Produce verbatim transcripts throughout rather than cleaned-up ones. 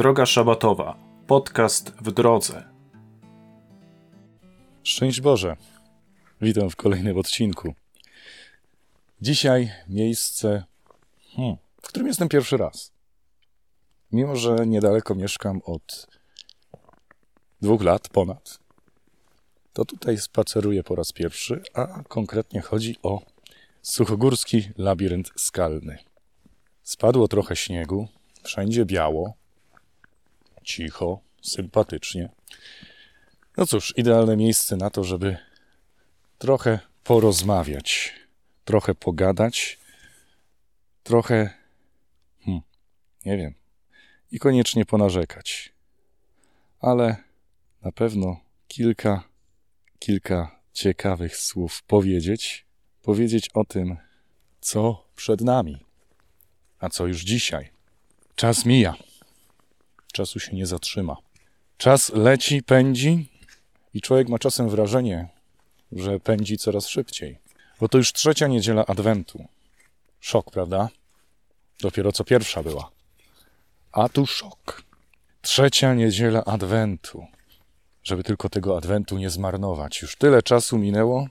Droga Szabatowa. Podcast w drodze. Szczęść Boże. Witam w kolejnym odcinku. Dzisiaj miejsce, hmm, w którym jestem pierwszy raz. Mimo, że niedaleko mieszkam od dwóch lat ponad, to tutaj spaceruję po raz pierwszy, a konkretnie chodzi o Suchogórski Labirynt Skalny. Spadło trochę śniegu, wszędzie biało, cicho, sympatycznie. No cóż, idealne miejsce na to, żeby trochę porozmawiać, trochę pogadać, trochę, hmm, nie wiem, i koniecznie ponarzekać. Ale na pewno kilka, kilka ciekawych słów powiedzieć, powiedzieć o tym, co przed nami, a co już dzisiaj. Czas mija. Czasu się nie zatrzyma. Czas leci, pędzi i człowiek ma czasem wrażenie, że pędzi coraz szybciej. Bo to już trzecia niedziela Adwentu. Szok, prawda? Dopiero co pierwsza była. A tu szok. Trzecia niedziela Adwentu. Żeby tylko tego Adwentu nie zmarnować. Już tyle czasu minęło.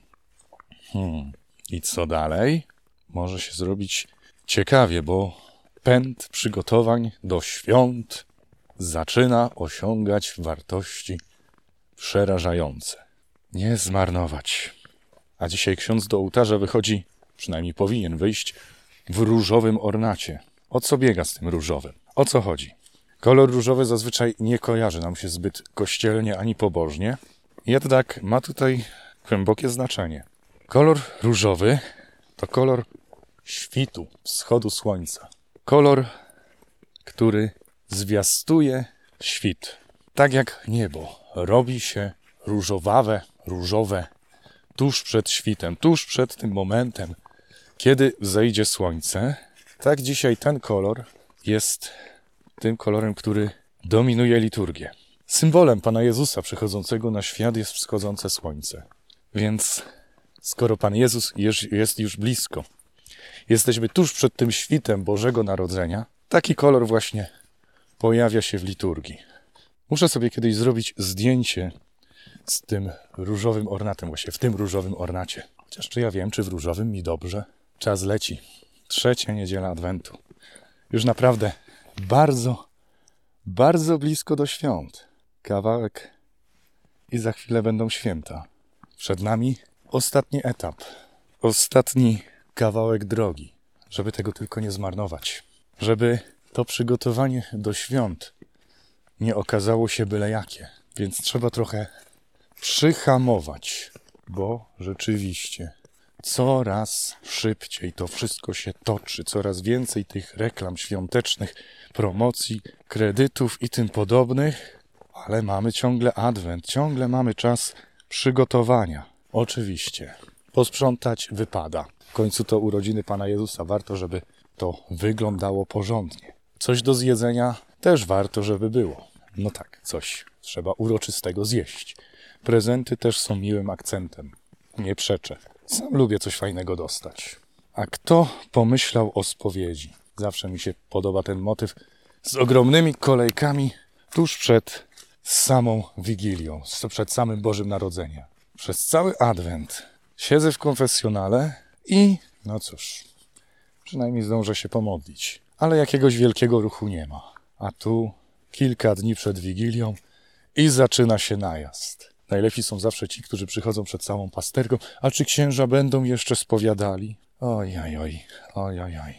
Hmm. I co dalej? Może się zrobić ciekawie, bo pęd przygotowań do świąt zaczyna osiągać wartości przerażające. Nie zmarnować. A dzisiaj ksiądz do ołtarza wychodzi, przynajmniej powinien wyjść, w różowym ornacie. O co biega z tym różowym? O co chodzi? Kolor różowy zazwyczaj nie kojarzy nam się zbyt kościelnie ani pobożnie, jednak ma tutaj głębokie znaczenie. Kolor różowy to kolor świtu, wschodu słońca. Kolor, który zwiastuje świt. Tak jak niebo robi się różowawe, różowe tuż przed świtem, tuż przed tym momentem, kiedy zejdzie słońce, tak dzisiaj ten kolor jest tym kolorem, który dominuje liturgię. Symbolem Pana Jezusa przychodzącego na świat jest wschodzące słońce. Więc skoro Pan Jezus jest już blisko, jesteśmy tuż przed tym świtem Bożego Narodzenia, taki kolor właśnie pojawia się w liturgii. Muszę sobie kiedyś zrobić zdjęcie z tym różowym ornatem, właśnie w tym różowym ornacie. Chociaż czy ja wiem, czy w różowym mi dobrze? Czas leci. Trzecia niedziela Adwentu. Już naprawdę bardzo, bardzo blisko do świąt. Kawałek i za chwilę będą święta. Przed nami ostatni etap. Ostatni kawałek drogi, żeby tego tylko nie zmarnować. Żeby to przygotowanie do świąt nie okazało się byle jakie. Więc trzeba trochę przyhamować, bo rzeczywiście coraz szybciej to wszystko się toczy. Coraz więcej tych reklam świątecznych, promocji, kredytów i tym podobnych. Ale mamy ciągle Adwent, ciągle mamy czas przygotowania. Oczywiście posprzątać wypada. W końcu to urodziny Pana Jezusa. Warto, żeby to wyglądało porządnie. Coś do zjedzenia też warto, żeby było. No tak, coś trzeba uroczystego zjeść. Prezenty też są miłym akcentem. Nie przeczę. Sam lubię coś fajnego dostać. A kto pomyślał o spowiedzi? Zawsze mi się podoba ten motyw z ogromnymi kolejkami tuż przed samą Wigilią, przed samym Bożym Narodzeniem. Przez cały Adwent siedzę w konfesjonale i no cóż, przynajmniej zdążę się pomodlić. Ale jakiegoś wielkiego ruchu nie ma. A tu kilka dni przed Wigilią i zaczyna się najazd. Najlepsi są zawsze ci, którzy przychodzą przed samą pasterką. A czy księża będą jeszcze spowiadali? Oj, oj, oj, oj, oj, oj.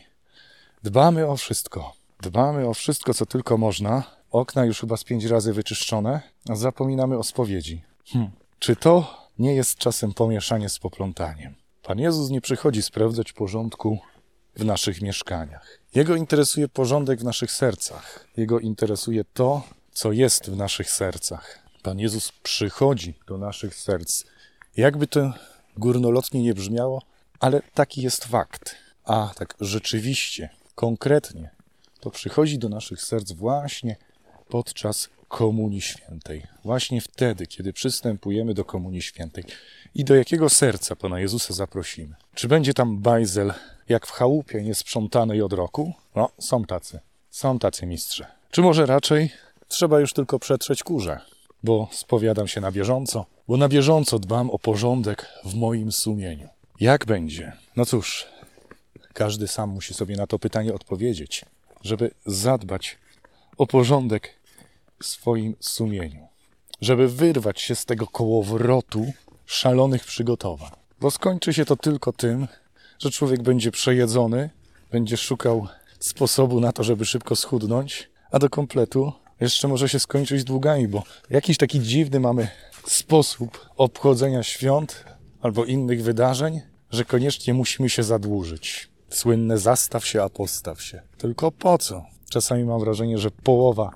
Dbamy o wszystko. Dbamy o wszystko, co tylko można. Okna już chyba z pięć razy wyczyszczone. A zapominamy o spowiedzi. Hmm. Czy to nie jest czasem pomieszanie z poplątaniem? Pan Jezus nie przychodzi sprawdzać porządku w naszych mieszkaniach. Jego interesuje porządek w naszych sercach. Jego interesuje to, co jest w naszych sercach. Pan Jezus przychodzi do naszych serc. Jakby to górnolotnie nie brzmiało, ale taki jest fakt. A tak rzeczywiście, konkretnie, to przychodzi do naszych serc właśnie podczas Komunii Świętej. Właśnie wtedy, kiedy przystępujemy do Komunii Świętej. I do jakiego serca Pana Jezusa zaprosimy? Czy będzie tam bajzel, jak w chałupie, niesprzątanej od roku? No, są tacy. Są tacy mistrze. Czy może raczej trzeba już tylko przetrzeć kurze, bo spowiadam się na bieżąco, bo na bieżąco dbam o porządek w moim sumieniu. Jak będzie? No cóż, każdy sam musi sobie na to pytanie odpowiedzieć, żeby zadbać o porządek w swoim sumieniu, żeby wyrwać się z tego kołowrotu szalonych przygotowań. Bo skończy się to tylko tym, że człowiek będzie przejedzony, będzie szukał sposobu na to, żeby szybko schudnąć, a do kompletu jeszcze może się skończyć długami, bo jakiś taki dziwny mamy sposób obchodzenia świąt albo innych wydarzeń, że koniecznie musimy się zadłużyć. Słynne zastaw się, a postaw się. Tylko po co? Czasami mam wrażenie, że połowa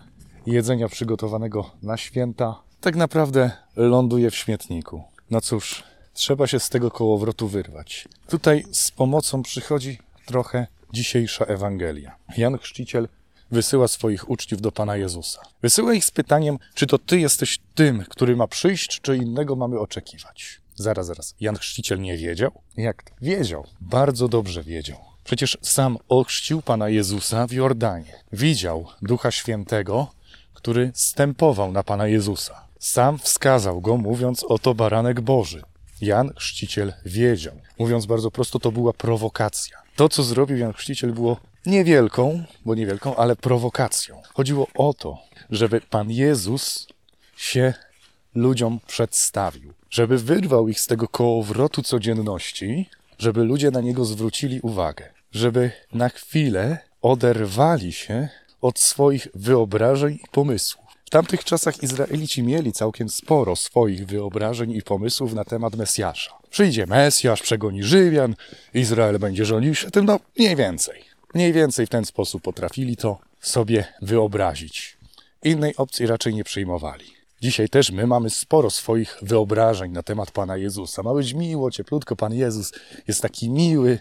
jedzenia przygotowanego na święta tak naprawdę ląduje w śmietniku. No cóż, trzeba się z tego kołowrotu wyrwać. Tutaj z pomocą przychodzi trochę dzisiejsza Ewangelia. Jan Chrzciciel wysyła swoich uczniów do Pana Jezusa. Wysyła ich z pytaniem, czy to Ty jesteś tym, który ma przyjść, czy innego mamy oczekiwać. Zaraz, zaraz. Jan Chrzciciel nie wiedział? Jak to? Wiedział. Bardzo dobrze wiedział. Przecież sam ochrzcił Pana Jezusa w Jordanie. Widział Ducha Świętego, który stępował na Pana Jezusa. Sam wskazał Go, mówiąc, oto Baranek Boży. Jan Chrzciciel wiedział. Mówiąc bardzo prosto, to była prowokacja. To, co zrobił Jan Chrzciciel, było niewielką, bo niewielką, ale prowokacją. Chodziło o to, żeby Pan Jezus się ludziom przedstawił. Żeby wyrwał ich z tego kołowrotu codzienności, żeby ludzie na Niego zwrócili uwagę. Żeby na chwilę oderwali się od swoich wyobrażeń i pomysłów. W tamtych czasach Izraelici mieli całkiem sporo swoich wyobrażeń i pomysłów na temat Mesjasza. Przyjdzie Mesjasz, przegoni Rzymian, Izrael będzie żonił się tym, no mniej więcej. Mniej więcej w ten sposób potrafili to sobie wyobrazić. Innej opcji raczej nie przyjmowali. Dzisiaj też my mamy sporo swoich wyobrażeń na temat Pana Jezusa. Ma być miło, cieplutko, Pan Jezus jest taki miły,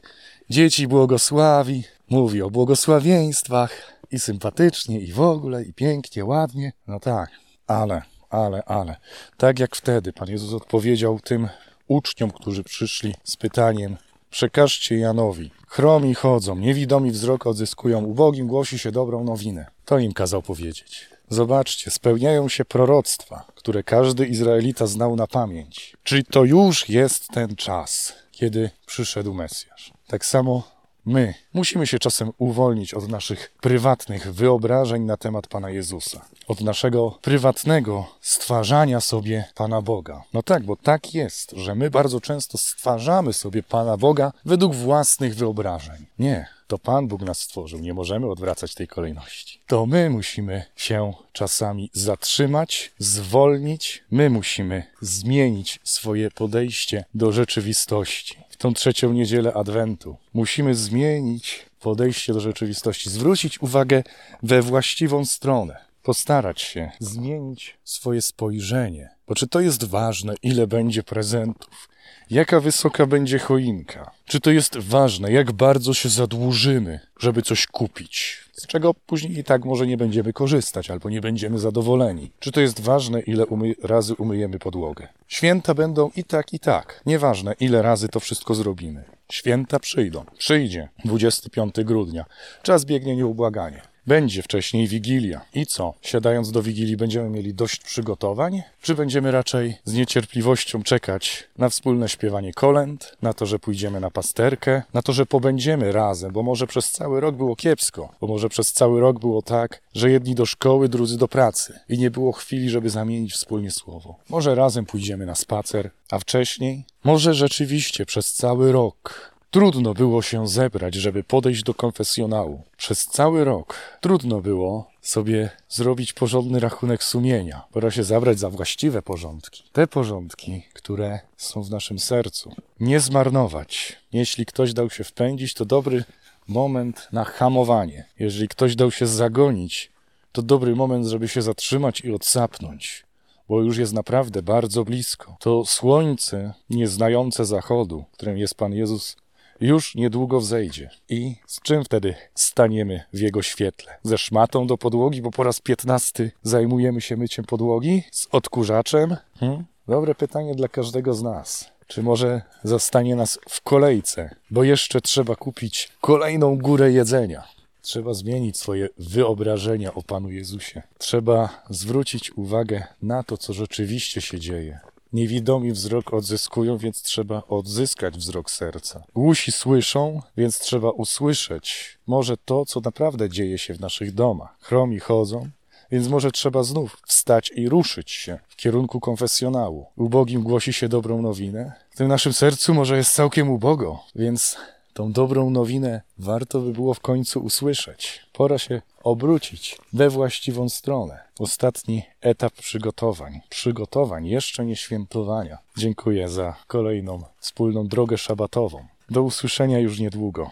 dzieci błogosławi, mówi o błogosławieństwach i sympatycznie, i w ogóle, i pięknie, ładnie. No tak, ale, ale, ale. Tak jak wtedy Pan Jezus odpowiedział tym uczniom, którzy przyszli z pytaniem: przekażcie Janowi, chromi chodzą, niewidomi wzrok odzyskują, ubogim głosi się dobrą nowinę. To im kazał powiedzieć. Zobaczcie, spełniają się proroctwa, które każdy Izraelita znał na pamięć. Czyli to już jest ten czas, kiedy przyszedł Mesjasz. Tak samo my musimy się czasem uwolnić od naszych prywatnych wyobrażeń na temat Pana Jezusa. Od naszego prywatnego stwarzania sobie Pana Boga. No tak, bo tak jest, że my bardzo często stwarzamy sobie Pana Boga według własnych wyobrażeń. Nie. To Pan Bóg nas stworzył, nie możemy odwracać tej kolejności. To my musimy się czasami zatrzymać, zwolnić. My musimy zmienić swoje podejście do rzeczywistości. W tą trzecią niedzielę Adwentu musimy zmienić podejście do rzeczywistości, zwrócić uwagę we właściwą stronę, postarać się zmienić swoje spojrzenie. Bo czy to jest ważne, ile będzie prezentów? Jaka wysoka będzie choinka? Czy to jest ważne, jak bardzo się zadłużymy, żeby coś kupić? Z czego później i tak może nie będziemy korzystać, albo nie będziemy zadowoleni. Czy to jest ważne, ile umy- razy umyjemy podłogę? Święta będą i tak, i tak. Nieważne, ile razy to wszystko zrobimy. Święta przyjdą. Przyjdzie dwudziestego piątego grudnia. Czas biegnie nieubłaganie. Będzie wcześniej Wigilia. I co? Siadając do Wigilii będziemy mieli dość przygotowań? Czy będziemy raczej z niecierpliwością czekać na wspólne śpiewanie kolęd, na to, że pójdziemy na pasterkę, na to, że pobędziemy razem, bo może przez cały rok było kiepsko, bo może przez cały rok było tak, że jedni do szkoły, drudzy do pracy i nie było chwili, żeby zamienić wspólnie słowo. Może razem pójdziemy na spacer, a wcześniej? Może rzeczywiście przez cały rok trudno było się zebrać, żeby podejść do konfesjonału. Przez cały rok trudno było sobie zrobić porządny rachunek sumienia. Pora się zabrać za właściwe porządki. Te porządki, które są w naszym sercu. Nie zmarnować. Jeśli ktoś dał się wpędzić, to dobry moment na hamowanie. Jeżeli ktoś dał się zagonić, to dobry moment, żeby się zatrzymać i odsapnąć. Bo już jest naprawdę bardzo blisko. To słońce nieznające zachodu, którym jest Pan Jezus, już niedługo wzejdzie. I z czym wtedy staniemy w Jego świetle? Ze szmatą do podłogi, bo po raz piętnasty zajmujemy się myciem podłogi? Z odkurzaczem? Hmm? Dobre pytanie dla każdego z nas. Czy może zastanie nas w kolejce? Bo jeszcze trzeba kupić kolejną górę jedzenia. Trzeba zmienić swoje wyobrażenia o Panu Jezusie. Trzeba zwrócić uwagę na to, co rzeczywiście się dzieje. Niewidomi wzrok odzyskują, więc trzeba odzyskać wzrok serca. Głusi słyszą, więc trzeba usłyszeć może to, co naprawdę dzieje się w naszych domach. Chromi chodzą, więc może trzeba znów wstać i ruszyć się w kierunku konfesjonału. Ubogim głosi się dobrą nowinę. W tym naszym sercu może jest całkiem ubogo, więc tą dobrą nowinę warto by było w końcu usłyszeć. Pora się obrócić we właściwą stronę. Ostatni etap przygotowań. Przygotowań, jeszcze nie świętowania. Dziękuję za kolejną wspólną drogę szabatową. Do usłyszenia już niedługo.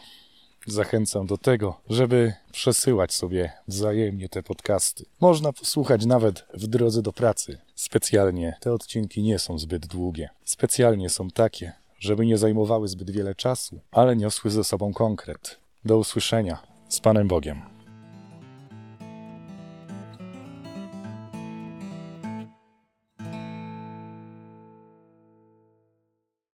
Zachęcam do tego, żeby przesyłać sobie wzajemnie te podcasty. Można posłuchać nawet w drodze do pracy. Specjalnie te odcinki nie są zbyt długie. Specjalnie są takie, żeby nie zajmowały zbyt wiele czasu, ale niosły ze sobą konkret. Do usłyszenia. Z Panem Bogiem.